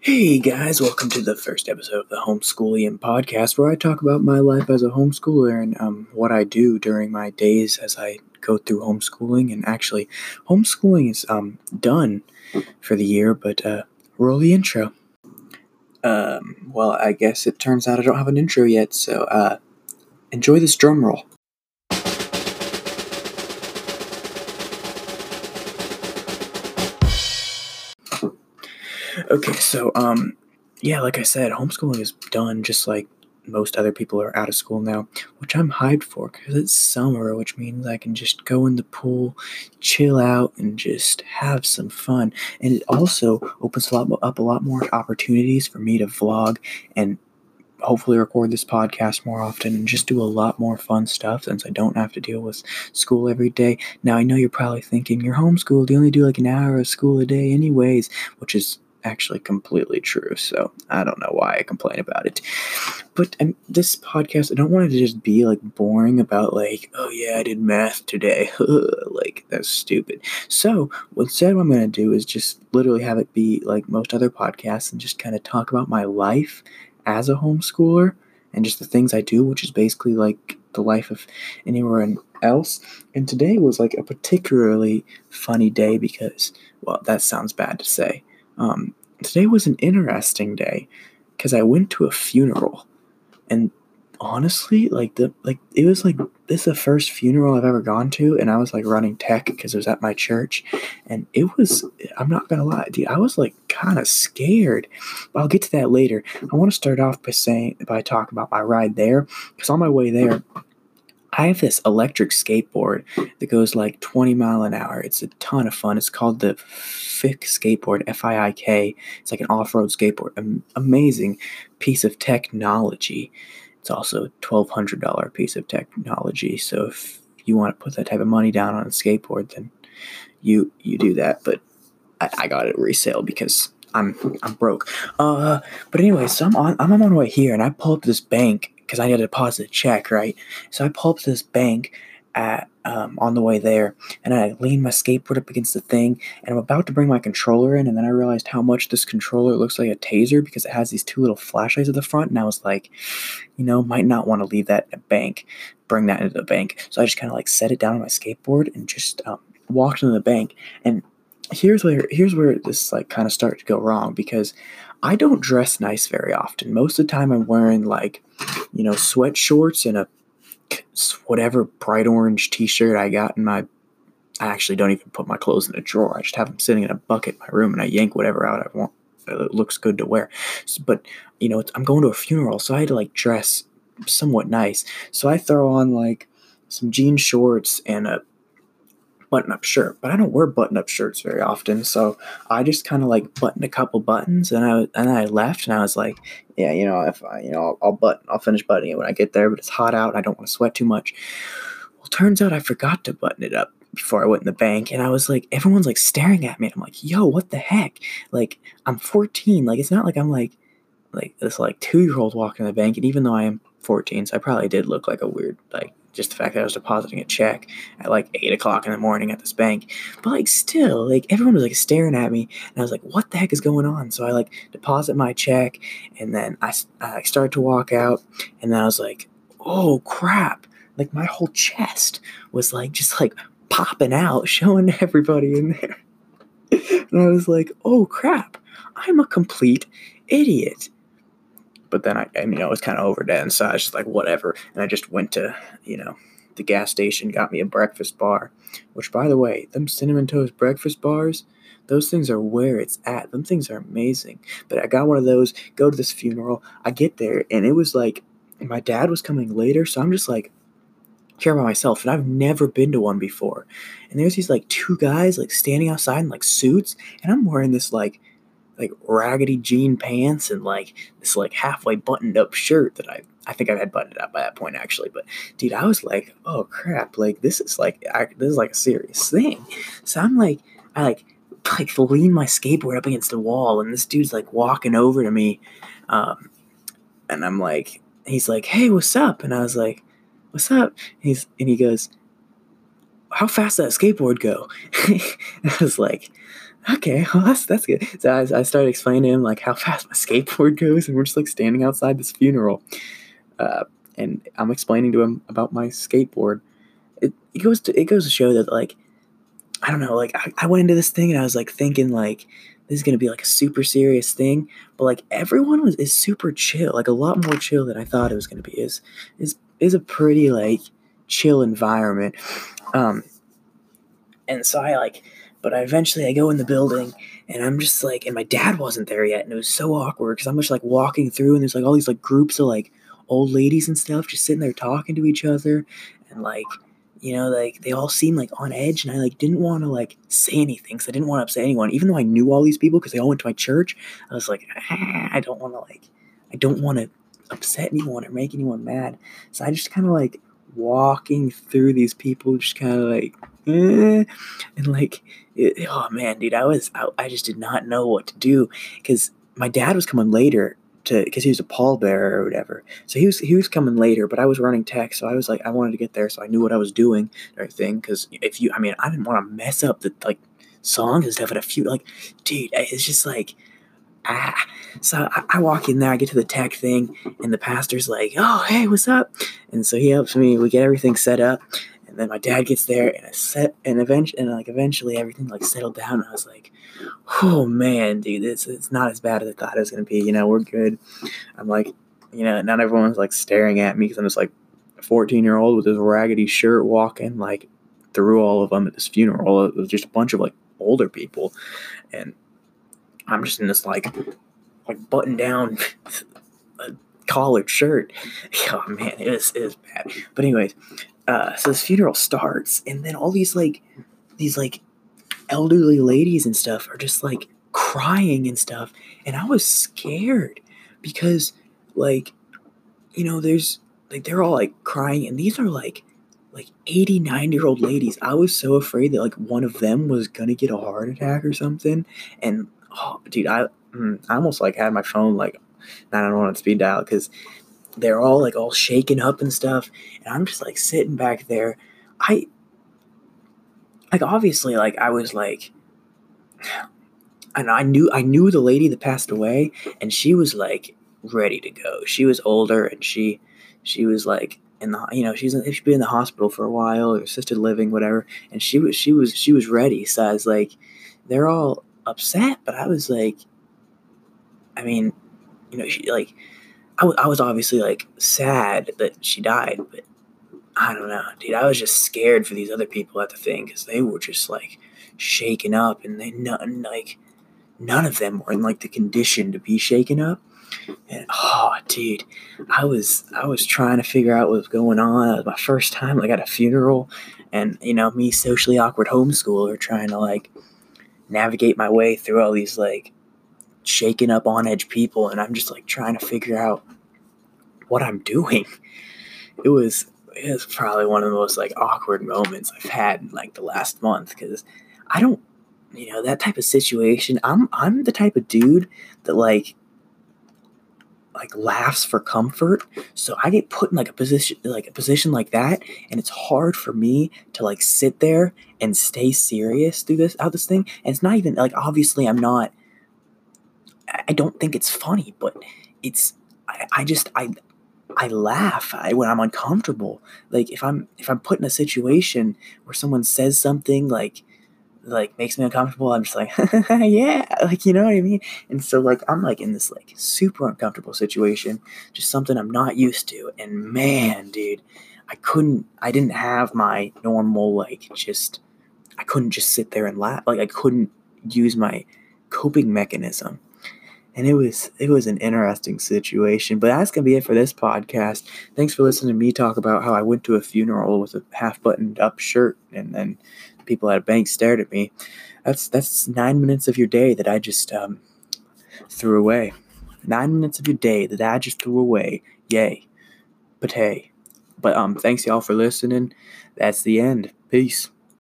Hey guys, welcome to the first episode of the Homeschooling Podcast, where I talk about my life as a homeschooler and what I do during my days as I go through homeschooling. And actually, homeschooling is done for the year, but roll the intro. Well, I guess it turns out I don't have an intro yet, so enjoy this drum roll. Okay, so, yeah, like I said, homeschooling is done, just like most other people are out of school now, which I'm hyped for, because it's summer, which means I can just go in the pool, chill out, and just have some fun, and it also opens up a lot more opportunities for me to vlog, and hopefully record this podcast more often, and just do a lot more fun stuff, since I don't have to deal with school every day. Now, I know you're probably thinking, you're homeschooled, you only do like an hour of school a day anyways, which is actually completely true, so I don't know why I complain about it. But this podcast, I don't want it to just be like boring about like, oh yeah, I did math today. Like, that's stupid. So instead, what I'm going to do is just literally have it be like most other podcasts and just kind of talk about my life as a homeschooler and just the things I do, which is basically like the life of anyone else. And today was like a particularly funny day because, well, that sounds bad to say. Today was an interesting day because I went to a funeral, and honestly, it was like this is the first funeral I've ever gone to, and I was like running tech because it was at my church, and it was, I'm not gonna lie, dude, I was like kind of scared, but I'll get to that later. I want to start off by talking about my ride there, because on my way there, I have this electric skateboard that goes like 20 mile an hour. It's a ton of fun. It's called the Fiik skateboard, F-I-I-K. It's like an off-road skateboard. An amazing piece of technology. It's also a $1,200 piece of technology. So if you want to put that type of money down on a skateboard, then you do that. But I got it resale because I'm broke. But anyway, so I'm on my way here, and I pull up to this bank, because I had to deposit a check, right? So I pull up to this bank at on the way there, and I lean my skateboard up against the thing, and I'm about to bring my controller in, and then I realized how much this controller looks like a taser, because it has these two little flashlights at the front, and I was like, you know, might not want to leave that in a bank, bring that into the bank. So I just kind of like set it down on my skateboard and just walked into the bank. And here's where this like kind of started to go wrong, because I don't dress nice very often. Most of the time I'm wearing like, you know, sweat shorts and a whatever bright orange t-shirt I got in my, I actually don't even put my clothes in a drawer. I just have them sitting in a bucket in my room, and I yank whatever out I want. It looks good to wear. But, you know, I'm going to a funeral, so I had to like dress somewhat nice. So I throw on like some jean shorts and a button-up shirt, but I don't wear button-up shirts very often, so I just kind of like buttoned a couple buttons, and I left, and I was like, yeah, you know, if I, you know, I'll finish buttoning it when I get there, but it's hot out, and I don't want to sweat too much. Well, turns out I forgot to button it up before I went in the bank, and I was like, everyone's like staring at me, and I'm like, yo, what the heck? Like, I'm 14, like, it's not like I'm like this like 2-year-old walking in the bank, and even though I am 14, so I probably did look like a weird, like, just the fact that I was depositing a check at like 8 o'clock in the morning at this bank. But like still, like everyone was like staring at me, and I was like, what the heck is going on? So I like deposit my check, and then I started to walk out, and then I was like, oh crap. Like my whole chest was like just like popping out, showing everybody in there. And I was like, oh crap, I'm a complete idiot. But then I was kind of overdone, so I was just like, whatever. And I just went to, you know, the gas station, got me a breakfast bar, which, by the way, them Cinnamon Toast breakfast bars, those things are where it's at. Them things are amazing. But I got one of those, go to this funeral. I get there, and it was like, my dad was coming later, so I'm just like, here by myself, and I've never been to one before. And there's these like two guys like standing outside in like suits, and I'm wearing this like raggedy jean pants and like this like halfway buttoned up shirt that I think I had buttoned up by that point actually. But dude, I was like, oh crap, like this is like a serious thing. So I'm like, I like lean my skateboard up against the wall, and this dude's like walking over to me, and I'm like, he's like, hey, what's up? And I was like, what's up? And he goes, how fast did that skateboard go? And I was like, okay, well, that's good. So I started explaining to him, like, how fast my skateboard goes, and we're just, like, standing outside this funeral. And I'm explaining to him about my skateboard. It goes to show that, like, I don't know, like, I went into this thing, and I was, like, thinking, like, this is going to be, like, a super serious thing. But, like, everyone is super chill, like, a lot more chill than I thought it was going to be. It's a pretty, like, chill environment. And so but eventually I go in the building, and I'm just, like, and my dad wasn't there yet, and it was so awkward, because I'm just, like, walking through, and there's, like, all these, like, groups of, like, old ladies and stuff just sitting there talking to each other, and, like, you know, like, they all seemed, like, on edge, and I, like, didn't want to, like, say anything, because I didn't want to upset anyone, even though I knew all these people, because they all went to my church. I was, like, I don't want to upset anyone or make anyone mad, so I just kind of, like, walking through these people, just kind of, like, and, like, oh, man, dude, I just did not know what to do, because my dad was coming later, because he was a pallbearer or whatever, so he was coming later, but I was running tech, so I was, like, I wanted to get there, so I knew what I was doing and everything, because I didn't want to mess up the, like, song and stuff, and a few, like, dude, it's just, like, so I walk in there, I get to the tech thing, and the pastor's like, oh, hey, what's up? And so he helps me, we get everything set up, and then my dad gets there, and eventually everything, like, settled down, and I was like, oh, man, dude, it's not as bad as I thought it was going to be, you know, we're good. I'm like, you know, not everyone's, like, staring at me, because I'm just, like, a 14-year-old with this raggedy shirt walking, like, through all of them at this funeral. It was just a bunch of, like, older people, and I'm just in this, like button-down collared shirt. Oh, man, it was bad. But anyways, so this funeral starts, and then all these elderly ladies and stuff are just, like, crying and stuff, and I was scared, because, like, you know, there's, like, they're all, like, crying, and these are, like 89-year-old ladies. I was so afraid that, like, one of them was gonna get a heart attack or something, and, oh, dude, I almost, like, had my phone, like, 911 on speed dial, because they're all, like, all shaken up and stuff, and I'm just, like, sitting back there. Like, obviously, like, I was, like, and I knew the lady that passed away, and she was, like, ready to go. She was older, and she was, like, in the, you know, she'd been in the hospital for a while, or assisted living, whatever, and she was ready, so I was, like, they're all upset, but I was, like, I mean, you know, she, like, I was obviously, like, sad that she died, but I don't know, dude, I was just scared for these other people at the thing, because they were just, like, shaken up, and none of them were in, like, the condition to be shaken up, and, oh, dude, I was trying to figure out what was going on. It was my first time, like, at a funeral, and, you know, me, socially awkward homeschooler, trying to, like, navigate my way through all these, like, shaken up on edge people, and I'm just, like, trying to figure out what I'm doing. It was probably one of the most, like, awkward moments I've had in, like, the last month, because I don't, you know, that type of situation, I'm the type of dude that, like laughs for comfort, so I get put in, like, a position like that, and it's hard for me to, like, sit there and stay serious through this thing, and it's not even, like, obviously I don't think it's funny, but it's, I just laugh when I'm uncomfortable. Like, if I'm put in a situation where someone says something, like makes me uncomfortable, I'm just like, yeah, like, you know what I mean? And so, like, I'm, like, in this, like, super uncomfortable situation, just something I'm not used to. And, man, dude, I didn't have my normal, like, I couldn't just sit there and laugh. Like, I couldn't use my coping mechanism. And it was an interesting situation. But that's going to be it for this podcast. Thanks for listening to me talk about how I went to a funeral with a half buttoned up shirt, and then people at a bank stared at me. That's 9 minutes of your day that I just threw away. 9 minutes of your day that I just threw away. Yay. But hey. But thanks, y'all, for listening. That's the end. Peace.